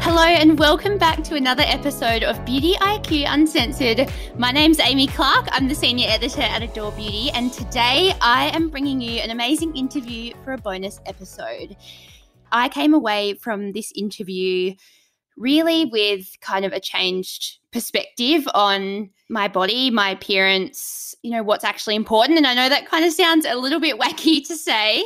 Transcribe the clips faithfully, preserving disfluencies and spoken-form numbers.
Hello and welcome back to another episode of Beauty I Q Uncensored. My name's Amy Clark. I'm the Senior Editor at Adore Beauty, and today I am bringing you an amazing interview for a bonus episode. I came away from this interview really with kind of a changed perspective on my body, my appearance, you know, what's actually important. And I know that kind of sounds a little bit wacky to say.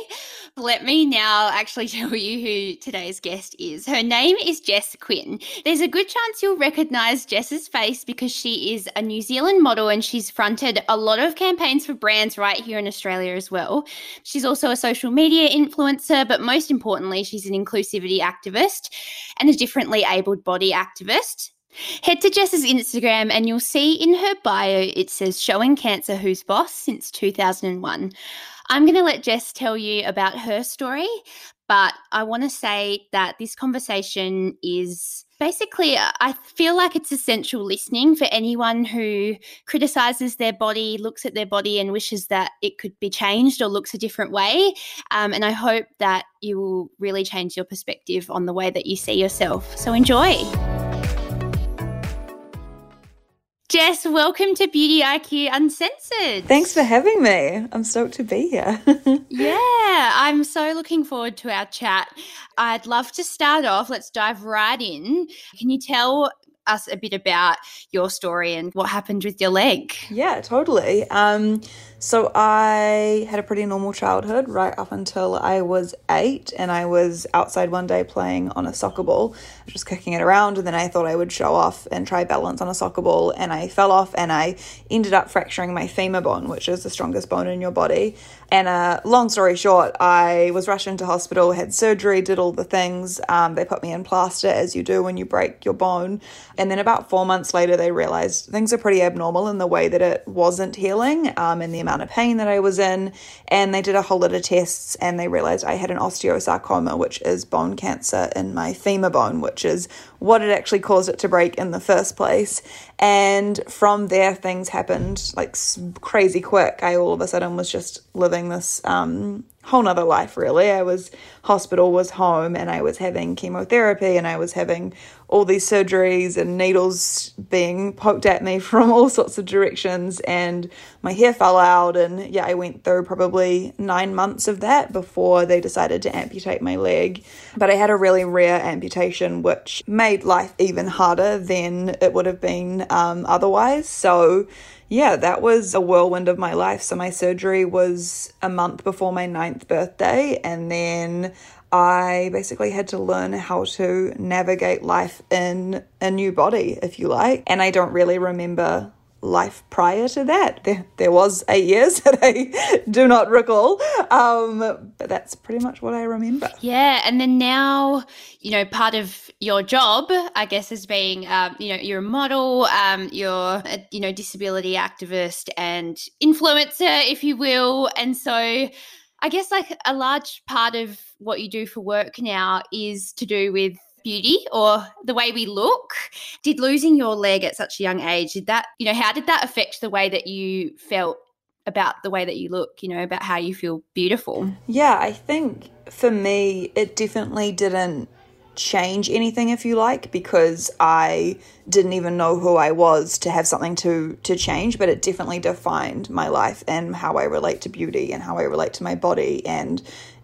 Let me now actually tell you who today's guest is. Her name is Jess Quinn. There's a good chance you'll recognise Jess's face because she is a New Zealand model and she's fronted a lot of campaigns for brands right here in Australia as well. She's also a social media influencer, but most importantly, she's an inclusivity activist and a differently abled body activist. Head to Jess's Instagram and you'll see in her bio it says showing cancer who's boss since two thousand one. I'm going to let Jess tell you about her story, but I want to say that this conversation is basically, I feel like it's essential listening for anyone who criticises their body, looks at their body and wishes that it could be changed or looks a different way. Um, and I hope that you will really change your perspective on the way that you see yourself. So enjoy. Jess, welcome to Beauty I Q Uncensored. Thanks for having me. I'm stoked to be here. Yeah, I'm so looking forward to our chat. I'd love to start off. Let's dive right in. Can you tell us a bit about your story and what happened with your leg? Yeah, totally. Um, so I had a pretty normal childhood right up until I was eight, and I was outside one day playing on a soccer ball, just kicking it around, and then I thought I would show off and try balance on a soccer ball, and I fell off and I ended up fracturing my femur bone, which is the strongest bone in your body. And uh, long story short, I was rushed into hospital, had surgery, did all the things. Um, they put me in plaster, as you do when you break your bone. And then about four months later, they realized things are pretty abnormal in the way that it wasn't healing um, and the amount of pain that I was in. And they did a whole lot of tests and they realized I had an osteosarcoma, which is bone cancer in my femur bone, which is what had actually caused it to break in the first place. And from there, things happened like crazy quick. I all of a sudden was just living this um whole nother life, really. I was hospital was home, and I was having chemotherapy, and I was having all these surgeries and needles being poked at me from all sorts of directions, and my hair fell out, and yeah, I went through probably nine months of that before they decided to amputate my leg. But I had a really rare amputation which made life even harder than it would have been um, otherwise. So yeah, that was a whirlwind of my life. So my surgery was a month before my ninth birthday, and then I basically had to learn how to navigate life in a new body, if you like. And I don't really remember life prior to that. There, there was eight years that I do not recall, um, but that's pretty much what I remember. Yeah, and then now, you know, part of your job, I guess, is being, um, you know, you're a model, um, you're, a, you know, disability activist and influencer, if you will. And so I guess like a large part of what you do for work now is to do with beauty or the way we look. Did losing your leg at such a young age, did that, you know, how did that affect the way that you felt about the way that you look, you know, about how you feel beautiful? Yeah, I think for me, it definitely didn't change anything, if you like, because I didn't even know who I was to have something to to change, but it definitely defined my life and how I relate to beauty and how I relate to my body and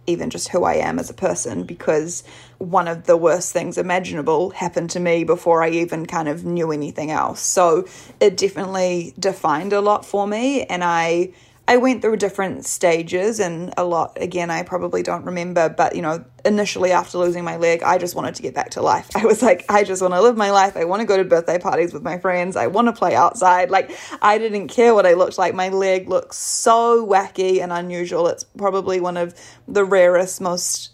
even just who I am as a person, because one of the worst things imaginable happened to me before I even kind of knew anything else. So it definitely defined a lot for me, and I I went through different stages, and a lot, again, I probably don't remember, but, you know, initially after losing my leg, I just wanted to get back to life. I was like, I just want to live my life. I want to go to birthday parties with my friends. I want to play outside. Like, I didn't care what I looked like. My leg looks so wacky and unusual. It's probably one of the rarest, most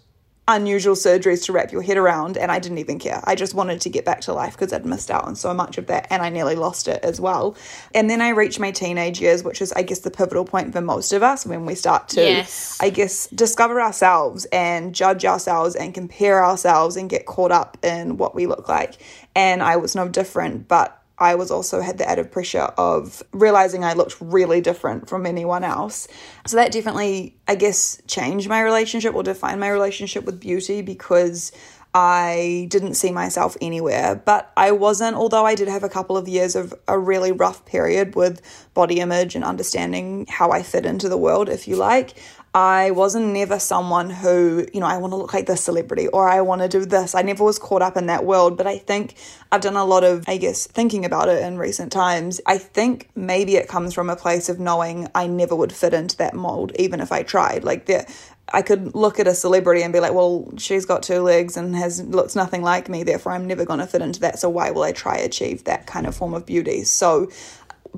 unusual surgeries to wrap your head around, and I didn't even care. I just wanted to get back to life because I'd missed out on so much of that, and I nearly lost it as well. And then I reached my teenage years, which is, I guess, the pivotal point for most of us when we start to, yes, I guess, discover ourselves and judge ourselves and compare ourselves and get caught up in what we look like. And I was no different, but I was also had the added pressure of realizing I looked really different from anyone else. So that definitely, I guess, changed my relationship or defined my relationship with beauty, because I didn't see myself anywhere. But I wasn't, although I did have a couple of years of a really rough period with body image and understanding how I fit into the world, if you like, I wasn't never someone who, you know, I want to look like this celebrity or I want to do this. I never was caught up in that world. But I think I've done a lot of, I guess, thinking about it in recent times. I think maybe it comes from a place of knowing I never would fit into that mold, even if I tried. Like, there, I could look at a celebrity and be like, well, she's got two legs and has looks nothing like me, therefore I'm never going to fit into that. So why will I try achieve that kind of form of beauty? So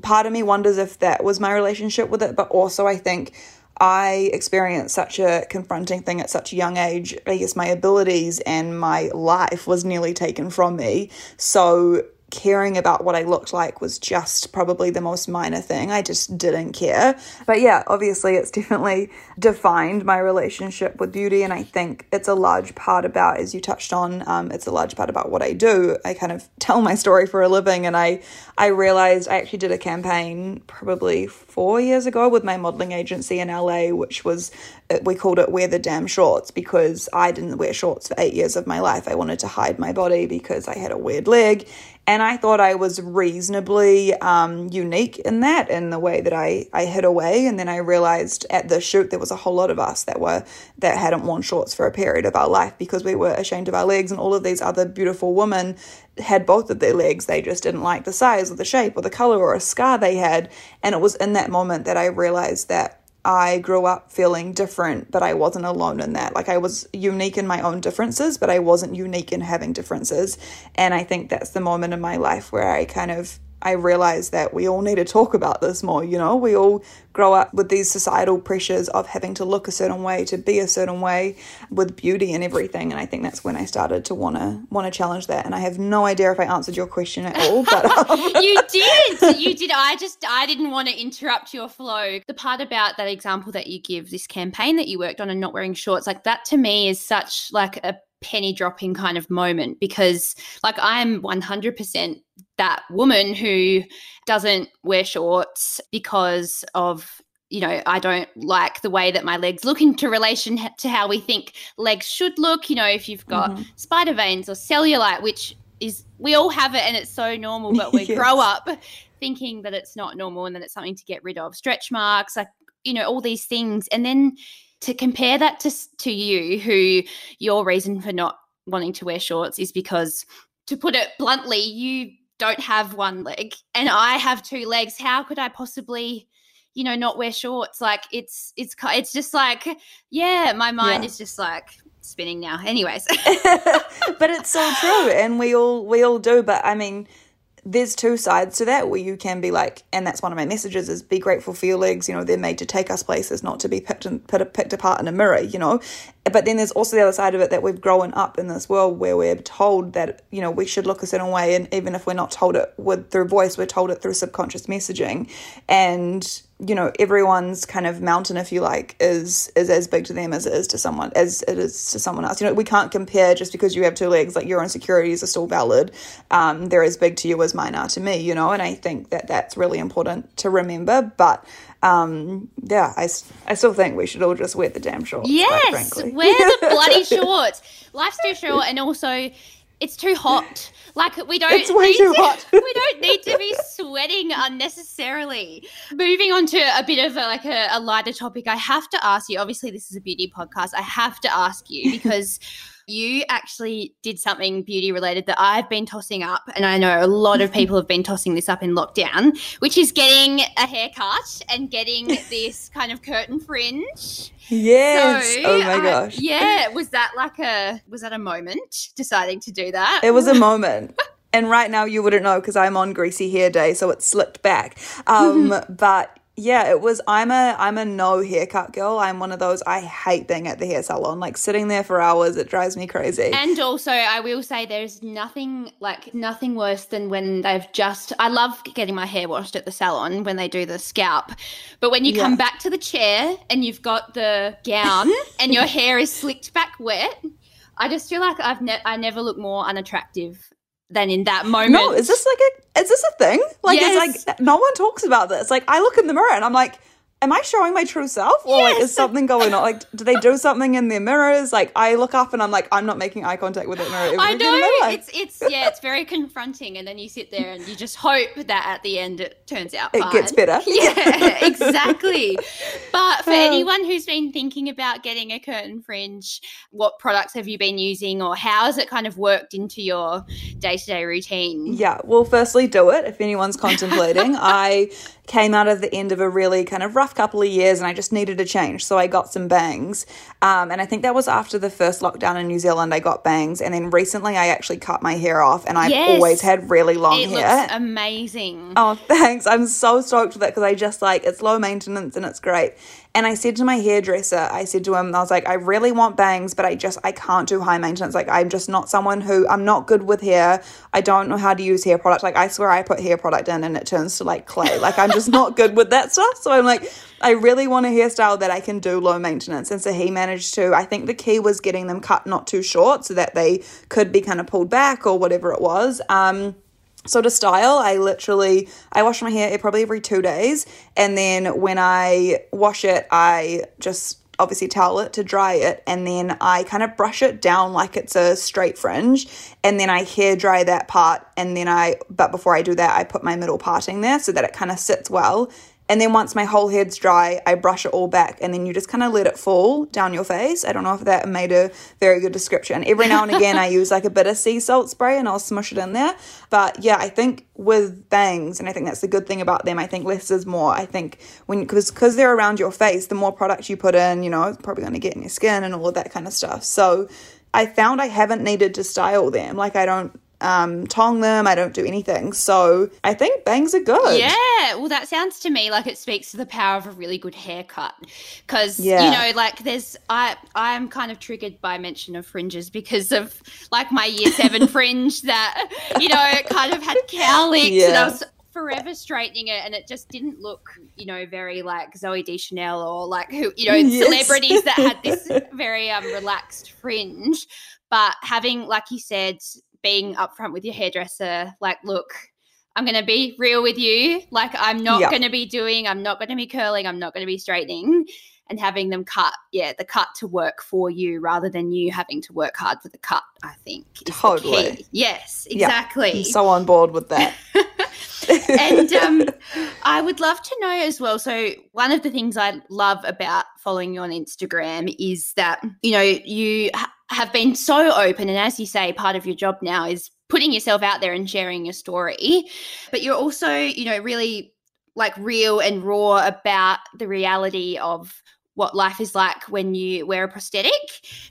part of me wonders if that was my relationship with it. But also I think I experienced such a confronting thing at such a young age. I guess my abilities and my life was nearly taken from me. So caring about what I looked like was just probably the most minor thing. I just didn't care. But yeah, obviously it's definitely defined my relationship with beauty. And I think it's a large part about, as you touched on, um, it's a large part about what I do. I kind of tell my story for a living. And I, I realized I actually did a campaign probably four years ago with my modeling agency in L A, which was, we called it Wear the Damn Shorts, because I didn't wear shorts for eight years of my life. I wanted to hide my body because I had a weird leg. And I thought I was reasonably um, unique in that, in the way that I, I hid away. And then I realized at the shoot there was a whole lot of us that were that hadn't worn shorts for a period of our life because we were ashamed of our legs, and all of these other beautiful women had both of their legs. They just didn't like the size or the shape or the color or a scar they had. And it was in that moment that I realized that I grew up feeling different, but I wasn't alone in that. Like, I was unique in my own differences, but I wasn't unique in having differences. And I think that's the moment in my life where I kind of, I realized that we all need to talk about this more, you know? We all grow up with these societal pressures of having to look a certain way, to be a certain way, with beauty and everything. And I think that's when I started to want to want to challenge that. And I have no idea if I answered your question at all. But um. You did. You did. I just, I didn't want to interrupt your flow. The part about that example that you give, this campaign that you worked on and not wearing shorts, like that to me is such like a penny dropping kind of moment, because like I'm one hundred percent that woman who doesn't wear shorts because of, you know, I don't like the way that my legs look into relation to how we think legs should look. You know, if you've got mm-hmm. spider veins or cellulite, which is, we all have it and it's so normal, but we yes. grow up thinking that it's not normal and that it's something to get rid of. Stretch marks, like, you know, all these things. And then to compare that to to you, who your reason for not wanting to wear shorts is because, to put it bluntly, you don't have one leg and I have two legs. How could I possibly, you know, not wear shorts? Like it's it's it's just like, yeah, my mind yeah. is just like spinning now. Anyways, but it's so true, and we all we all do. But I mean, there's two sides to that where you can be like, and that's one of my messages is be grateful for your legs. You know, they're made to take us places, not to be picked and picked apart in a mirror, you know. But then there's also the other side of it that we've grown up in this world where we're told that, you know, we should look a certain way. And even if we're not told it with through voice, we're told it through subconscious messaging. And, you know, everyone's kind of mountain, if you like, is is as big to them as it is to someone as it is to someone else. You know, we can't compare just because you have two legs. Like, your insecurities are still valid. Um, they're as big to you as mine are to me, you know, and I think that that's really important to remember. But um, yeah, I, I still think we should all just wear the damn shorts. Yes, wear the bloody shorts. Life's too short, and also it's too hot. Like, we don't it's way need too to, hot. We don't need to be sweating unnecessarily. Moving on to a bit of a, like a, a lighter topic, I have to ask you, obviously this is a beauty podcast, I have to ask you because you actually did something beauty related that I've been tossing up, and I know a lot of people have been tossing this up in lockdown, which is getting a haircut and getting this kind of curtain fringe. Yes. So, oh my gosh. Uh, yeah. Was that like a, was that a moment deciding to do that? It was a moment. And right now you wouldn't know because I'm on greasy hair day, so it's slicked back. Um, but yeah, it was, I'm a, I'm a no haircut girl. I'm one of those, I hate being at the hair salon, like sitting there for hours. It drives me crazy. And also I will say there's nothing like nothing worse than when they've just, I love getting my hair washed at the salon when they do the scalp, but when you yeah. come back to the chair and you've got the gown and your hair is slicked back wet, I just feel like I've ne- I never look more unattractive then in that moment. No, is this like a, is this a thing? Like, yes. It's like, no one talks about this. Like, I look in the mirror and I'm like, am I showing my true self? Or yes. like, is something going on? Like, do they do something in their mirrors? Like, I look up and I'm like, I'm not making eye contact with that mirror. I know. It's, it's, yeah, it's very confronting. And then you sit there and you just hope that at the end it turns out It fine. Gets better. Yeah, exactly. But for anyone who's been thinking about getting a curtain fringe, what products have you been using or how has it kind of worked into your day-to-day routine? Yeah. Well, firstly, do it if anyone's contemplating. I came out of the end of a really kind of rough couple of years and I just needed a change, so I got some bangs, um, and I think that was after the first lockdown in New Zealand. I got bangs, and then recently I actually cut my hair off, and I've yes. always had really long it hair. It looks amazing. Oh, thanks. I'm so stoked with it because I just like, it's low maintenance and it's great. And I said to my hairdresser, I said to him, I was like, I really want bangs, but I just, I can't do high maintenance. Like, I'm just not someone who, I'm not good with hair. I don't know how to use hair product. Like, I swear I put hair product in and it turns to like clay. Like, I'm just not good with that stuff. So I'm like, I really want a hairstyle that I can do low maintenance. And so he managed to, I think the key was getting them cut not too short so that they could be kind of pulled back or whatever it was. Um, So to style, I literally, I wash my hair probably every two days. And then when I wash it, I just obviously towel it to dry it. And then I kind of brush it down like it's a straight fringe. And then I hair dry that part. And then I, but before I do that, I put my middle parting there so that it kind of sits well. And then once my whole head's dry, I brush it all back, and then you just kind of let it fall down your face. I don't know if that made a very good description. Every now and again, I use like a bit of sea salt spray and I'll smush it in there. But yeah, I think with bangs, and I think that's the good thing about them, I think less is more. I think when, because because they're around your face, the more product you put in, you know, it's probably going to get in your skin and all of that kind of stuff. So I found I haven't needed to style them. Like, I don't um tong them, I don't do anything, so I think bangs are good. Yeah, well, that sounds to me like it speaks to the power of a really good haircut, because yeah. you know, like, there's I I'm kind of triggered by mention of fringes because of like my year seven fringe that, you know, it kind of had cowlicks yeah. and I was forever straightening it, and it just didn't look, you know, very like Zoe Deschanel or like, who, you know, yes. celebrities that had this very um relaxed fringe. But having, like you said, being upfront with your hairdresser, like, look, I'm going to be real with you. Like, I'm not yep. going to be doing, I'm not going to be curling, I'm not going to be straightening, and having them cut, yeah, the cut to work for you rather than you having to work hard for the cut, I think. Totally. The key. Yes, exactly. Yep. I'm so on board with that. And um, I would love to know as well, so one of the things I love about following you on Instagram is that, you know, you – have been so open, and as you say, part of your job now is putting yourself out there and sharing your story, but you're also, you know, really like real and raw about the reality of what life is like when you wear a prosthetic.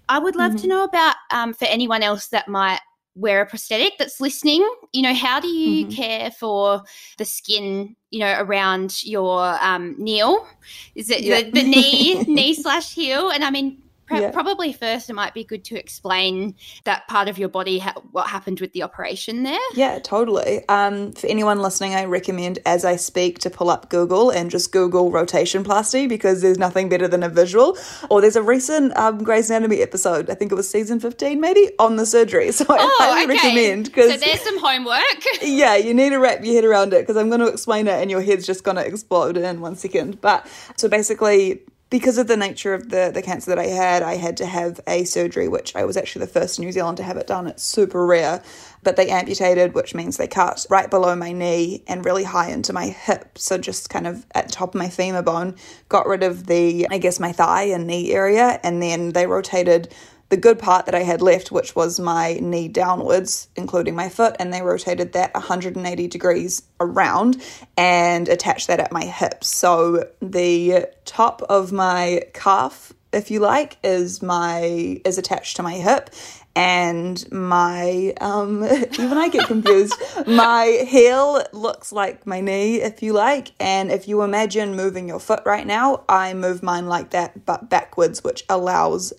I would love mm-hmm. to know about um, for anyone else that might wear a prosthetic that's listening, you know, how do you mm-hmm. care for the skin, you know, around your um, kneel? Is it yeah. the, the knee, knee slash heel? And I mean, Yeah. probably first it might be good to explain that part of your body, ha- what happened with the operation there. Yeah, totally. Um, for anyone listening, I recommend as I speak to pull up Google and just Google rotationplasty, because there's nothing better than a visual. Or there's a recent um, Grey's Anatomy episode, I think it was season fifteen maybe, on the surgery. So I oh, highly okay. recommend. Cause, so there's some homework. Yeah, you need to wrap your head around it, because I'm going to explain it and your head's just going to explode in one second. But so basically, because of the nature of the, the cancer that I had, I had to have a surgery, which I was actually the first in New Zealand to have it done. It's super rare. But they amputated, which means they cut right below my knee and really high into my hip. So just kind of at the top of my femur bone, got rid of the, I guess, my thigh and knee area. And then they rotated the good part that I had left, which was my knee downwards, including my foot, and they rotated that one hundred eighty degrees around and attached that at my hip. So the top of my calf, if you like, is my is attached to my hip, and my um even I get confused. My heel looks like my knee, if you like, and if you imagine moving your foot right now, I move mine like that but backwards, which allows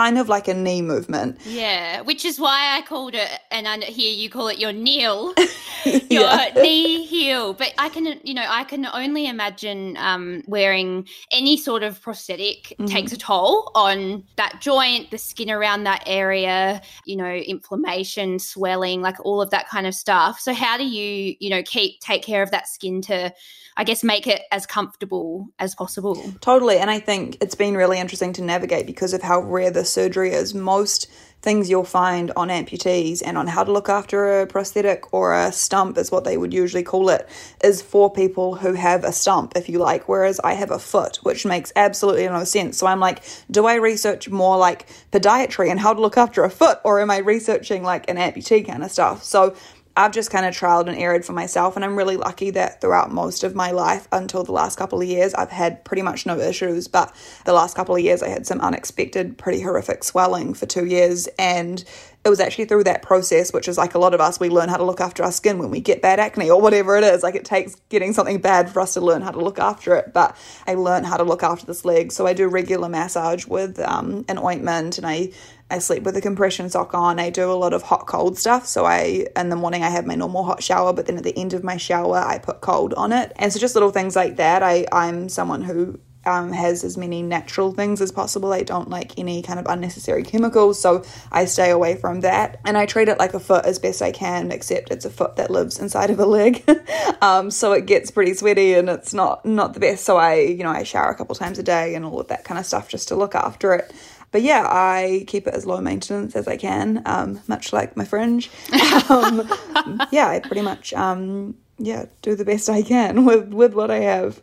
kind of like a knee movement. Yeah, which is why I called it and I hear you call it your kneel, your yeah. knee heel. But I can, you know, I can only imagine um, wearing any sort of prosthetic mm-hmm. takes a toll on that joint, the skin around that area, you know, inflammation, swelling, like all of that kind of stuff. So how do you, you know, keep, take care of that skin to, I guess, make it as comfortable as possible? Totally. And I think it's been really interesting to navigate because of how rare the surgery is. Most things you'll find on amputees and on how to look after a prosthetic or a stump is what they would usually call it, is for people who have a stump, if you like, whereas I have a foot, which makes absolutely no sense. So I'm like, do I research more like podiatry and how to look after a foot, or am I researching like an amputee kind of stuff? So I've just kind of trialed and erred for myself, and I'm really lucky that throughout most of my life until the last couple of years I've had pretty much no issues, but the last couple of years I had some unexpected pretty horrific swelling for two years, and it was actually through that process, which is like a lot of us, we learn how to look after our skin when we get bad acne or whatever it is. Like it takes getting something bad for us to learn how to look after it. But I learned how to look after this leg. So I do regular massage with um, an ointment, and I, I sleep with a compression sock on. I do a lot of hot cold stuff. So I, in the morning I have my normal hot shower, but then at the end of my shower, I put cold on it. And so just little things like that. I, I'm someone who Um, has as many natural things as possible. I don't like any kind of unnecessary chemicals, so I stay away from that, and I treat it like a foot as best I can, except it's a foot that lives inside of a leg. um, so it gets pretty sweaty and it's not not the best. So I you know I shower a couple times a day and all of that kind of stuff just to look after it. But yeah, I keep it as low maintenance as I can, um, much like my fringe. Um, yeah, I pretty much um, yeah do the best I can with with what I have.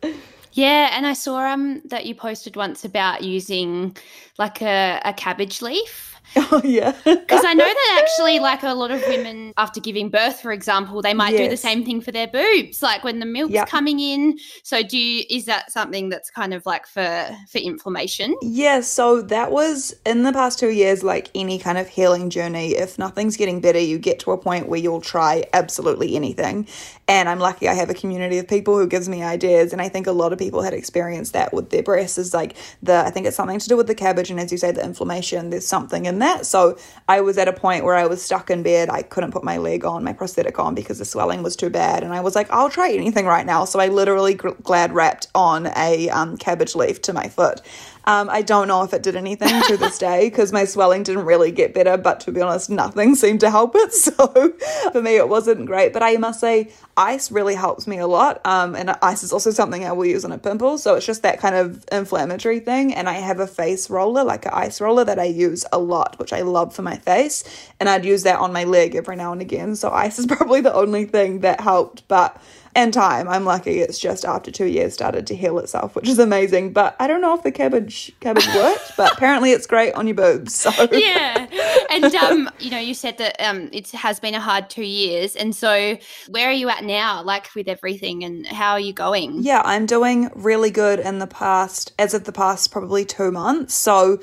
Yeah, and I saw um that you posted once about using like a, a cabbage leaf. Oh, yeah. Because I know that actually like a lot of women after giving birth, for example, they might yes. do the same thing for their boobs, like when the milk's yep. coming in. So do you, is that something that's kind of like for, for inflammation? Yeah, so that was in the past two years, like any kind of healing journey, if nothing's getting better, you get to a point where you'll try absolutely anything. And I'm lucky I have a community of people who gives me ideas. And I think a lot of people had experienced that with their breasts, is like the, I think it's something to do with the cabbage. And as you say, the inflammation, there's something in that. So I was at a point where I was stuck in bed. I couldn't put my leg on, my prosthetic on, because the swelling was too bad. And I was like, I'll try anything right now. So I literally glad wrapped on a um, cabbage leaf to my foot. Um, I don't know if it did anything to this day because my swelling didn't really get better, but to be honest, nothing seemed to help it. So for me, it wasn't great. But I must say, ice really helps me a lot. Um, and ice is also something I will use on a pimple. So it's just that kind of inflammatory thing. And I have a face roller, like an ice roller that I use a lot, which I love for my face. And I'd use that on my leg every now and again. So ice is probably the only thing that helped. But and time. I'm lucky it's just after two years started to heal itself, which is amazing. But I don't know if the cabbage cabbage worked, but apparently it's great on your boobs. So. Yeah. And, um, you know, you said that um, it has been a hard two years. And so where are you at now, like with everything, and how are you going? Yeah, I'm doing really good in the past, as of the past probably two months. So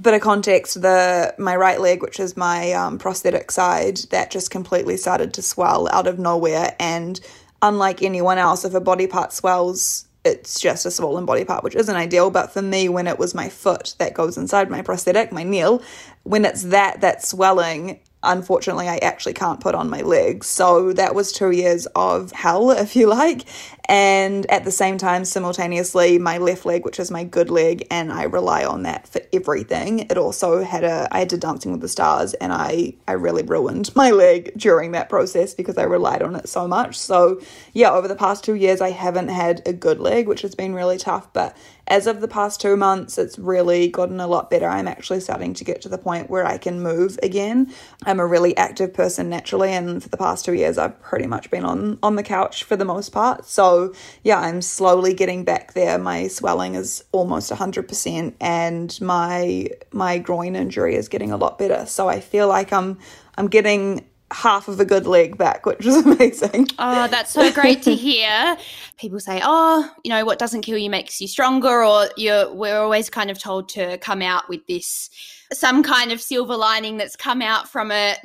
bit of context, the my right leg, which is my um, prosthetic side, that just completely started to swell out of nowhere. And unlike anyone else, if a body part swells, it's just a swollen body part, which isn't ideal. But for me, when it was my foot that goes inside my prosthetic, my kneel, when it's that that's swelling, unfortunately, I actually can't put on my legs. So that was two years of hell, if you like. And at the same time, simultaneously, my left leg, which is my good leg, and I rely on that for everything. It also had a, I did Dancing with the Stars, and I, I really ruined my leg during that process because I relied on it so much. So yeah, over the past two years, I haven't had a good leg, which has been really tough. But as of the past two months, it's really gotten a lot better. I'm actually starting to get to the point where I can move again. I'm a really active person naturally, and for the past two years, I've pretty much been on, on the couch for the most part. So So yeah, I'm slowly getting back there. My swelling is almost one hundred percent, and my my groin injury is getting a lot better. So I feel like I'm I'm getting half of a good leg back, which is amazing. Oh, that's so great to hear. People say, oh, you know, what doesn't kill you makes you stronger, or you're, we're always kind of told to come out with this, some kind of silver lining that's come out from it.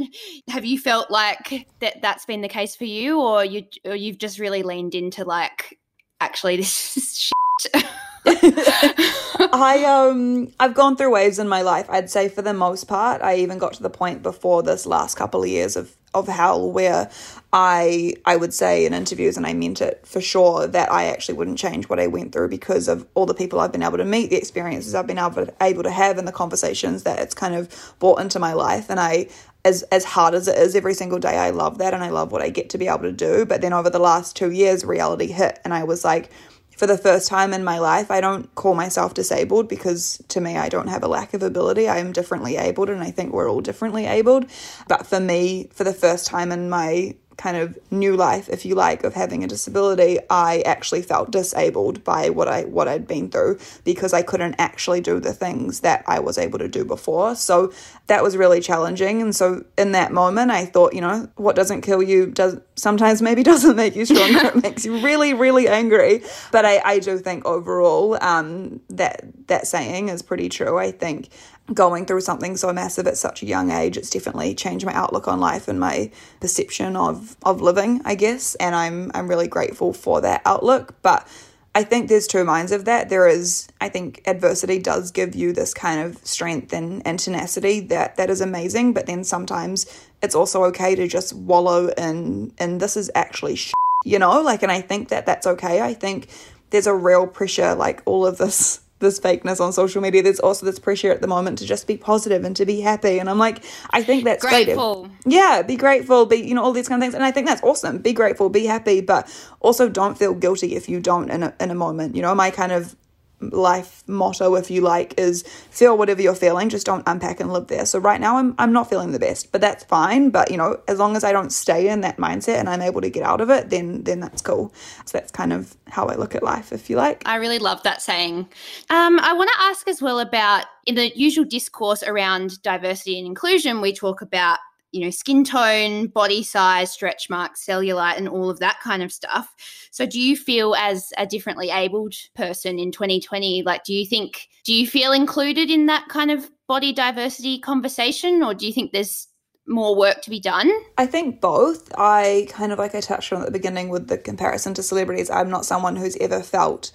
Have you felt like that that's been the case for you, or, you, or you've just really leaned into like, actually, this is shit? I um I've gone through waves in my life, I'd say, for the most part. I even got to the point before this last couple of years of of hell where I I would say in interviews, and I meant it for sure, that I actually wouldn't change what I went through because of all the people I've been able to meet, the experiences I've been able to, able to have, and the conversations that it's kind of brought into my life. And I, as as hard as it is every single day, I love that, and I love what I get to be able to do. But then over the last two years, reality hit, and I was like, for the first time in my life, I don't call myself disabled because to me, I don't have a lack of ability. I am differently abled, and I think we're all differently abled. But for me, for the first time in my kind of new life, if you like, of having a disability, I actually felt disabled by what I what I'd been through because I couldn't actually do the things that I was able to do before. So that was really challenging. And so in that moment, I thought, you know, what doesn't kill you does sometimes maybe doesn't make you stronger. It makes you really, really angry. But I, I do think overall um, that that saying is pretty true. I think going through something so massive at such a young age, it's definitely changed my outlook on life and my perception of of living, I guess. And I'm I'm really grateful for that outlook. But I think there's two minds of that. There is, I think adversity does give you this kind of strength and, and tenacity that, that is amazing. But then sometimes it's also okay to just wallow in, and this is actually shit, you know, like, and I think that that's okay. I think there's a real pressure, like all of this, this fakeness on social media. There's also this pressure at the moment to just be positive and to be happy. And I'm like, I think that's grateful. Great. Yeah. Be grateful. Be, you know, all these kind of things. And I think that's awesome. Be grateful, be happy, but also don't feel guilty if you don't in a, in a moment. You know, my kind of life motto, if you like, is feel whatever you're feeling, just don't unpack and live there. So right now I'm I'm not feeling the best, but that's fine. But you know, as long as I don't stay in that mindset and I'm able to get out of it, then then that's cool. So that's kind of how I look at life, if you like. I really love that saying. Um, I want to ask as well about, in the usual discourse around diversity and inclusion, we talk about, you know, skin tone, body size, stretch marks, cellulite, and all of that kind of stuff. So do you feel, as a differently abled person in twenty twenty, like, do you think, do you feel included in that kind of body diversity conversation, or do you think there's more work to be done? I think both. I kind of, like I touched on at the beginning with the comparison to celebrities, I'm not someone who's ever felt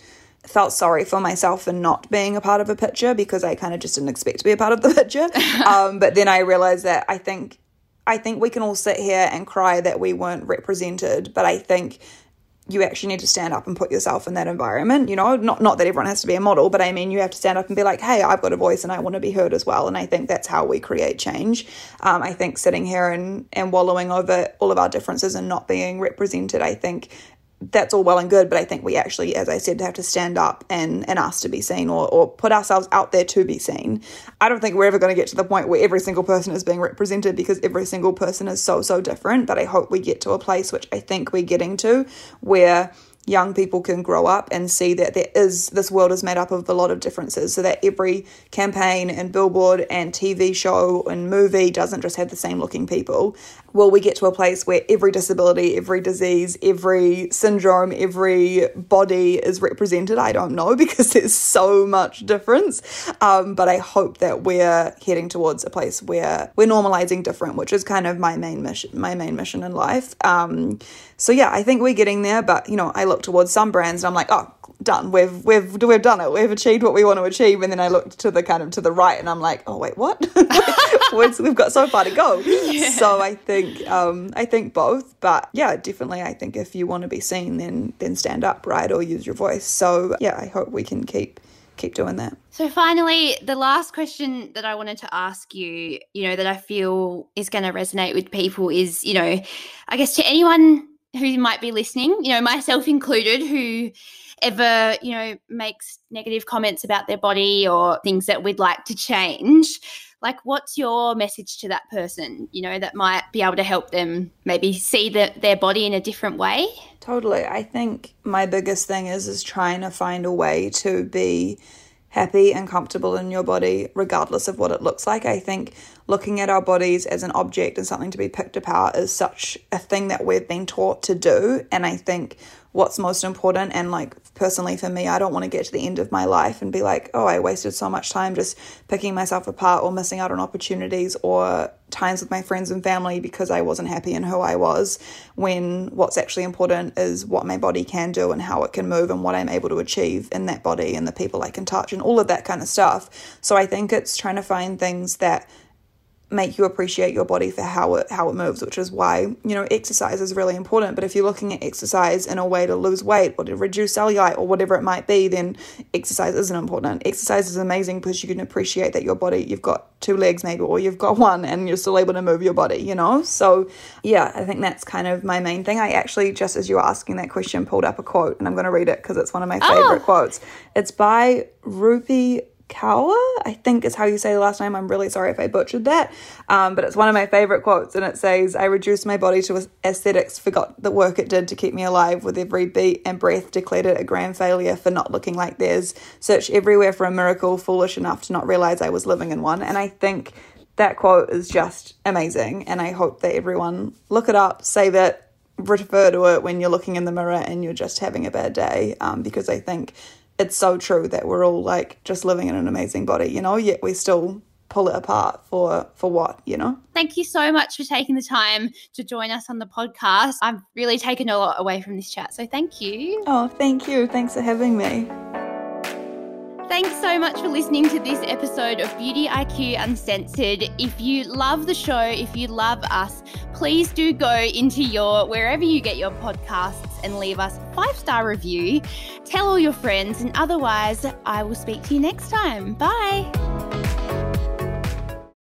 felt sorry for myself for not being a part of a picture because I kind of just didn't expect to be a part of the picture. um, but then I realized that I think I think we can all sit here and cry that we weren't represented, but I think you actually need to stand up and put yourself in that environment, you know, not not that everyone has to be a model, but I mean, you have to stand up and be like, hey, I've got a voice and I want to be heard as well. And I think that's how we create change. Um, I think sitting here and, and wallowing over all of our differences and not being represented, I think that's all well and good, but I think we actually, as I said, have to stand up and, and ask to be seen, or, or put ourselves out there to be seen. I don't think we're ever going to get to the point where every single person is being represented because every single person is so, so different. But I hope we get to a place, which I think we're getting to, where young people can grow up and see that there is, this world is made up of a lot of differences, so that every campaign and billboard and T V show and movie doesn't just have the same looking people. Will we get to a place where every disability, every disease, every syndrome, every body is represented? I don't know, because there's so much difference. Um, but I hope that we're heading towards a place where we're normalizing different, which is kind of my main mission, my main mission in life. Um, so yeah, I think we're getting there, but you know, I look towards some brands and I'm like, oh, done, we've we've we've done it, we've achieved what we want to achieve. And then I looked to the kind of to the right and I'm like, oh wait, what? We've got so far to go. Yeah. So I think um I think both, but yeah, definitely I think if you want to be seen, then then stand up, right, or use your voice. So yeah, I hope we can keep keep doing that. So finally, the last question that I wanted to ask you, you know, that I feel is going to resonate with people is, you know, I guess to anyone who might be listening, you know, myself included, who ever, you know, makes negative comments about their body or things that we'd like to change, like, what's your message to that person, you know, that might be able to help them maybe see the, their body in a different way? Totally. I think my biggest thing is is trying to find a way to be happy and comfortable in your body, regardless of what it looks like. I think looking at our bodies as an object and something to be picked apart is such a thing that we've been taught to do. And I think what's most important. And like, personally for me, I don't want to get to the end of my life and be like, oh, I wasted so much time just picking myself apart or missing out on opportunities or times with my friends and family because I wasn't happy in who I was, when what's actually important is what my body can do and how it can move and what I'm able to achieve in that body and the people I can touch and all of that kind of stuff. So I think it's trying to find things that make you appreciate your body for how it how it moves, which is why, you know, exercise is really important. But if you're looking at exercise in a way to lose weight or to reduce cellulite or whatever it might be, then exercise isn't important. Exercise is amazing because you can appreciate that your body, you've got two legs maybe, or you've got one, and you're still able to move your body, you know? So yeah, I think that's kind of my main thing. I actually, just as you were asking that question, pulled up a quote, and I'm going to read it because it's one of my favorite oh. quotes. It's by Ruby Cower, I think is how you say the last name. I'm really sorry if I butchered that, um, but it's one of my favorite quotes, and it says, "I reduced my body to aesthetics, forgot the work it did to keep me alive. With every beat and breath, declared it a grand failure for not looking like theirs. Searched everywhere for a miracle, foolish enough to not realize I was living in one." And I think that quote is just amazing, and I hope that everyone look it up, save it, refer to it when you're looking in the mirror and you're just having a bad day, um, because I think it's so true that we're all like just living in an amazing body, you know, yet we still pull it apart for, for what, you know? Thank you so much for taking the time to join us on the podcast. I've really taken a lot away from this chat, so thank you. Oh, thank you. Thanks for having me. Thanks so much for listening to this episode of Beauty I Q Uncensored. If you love the show, if you love us, please do go into your, wherever you get your podcasts, and leave us a five-star review. Tell all your friends, and otherwise I will speak to you next time. Bye.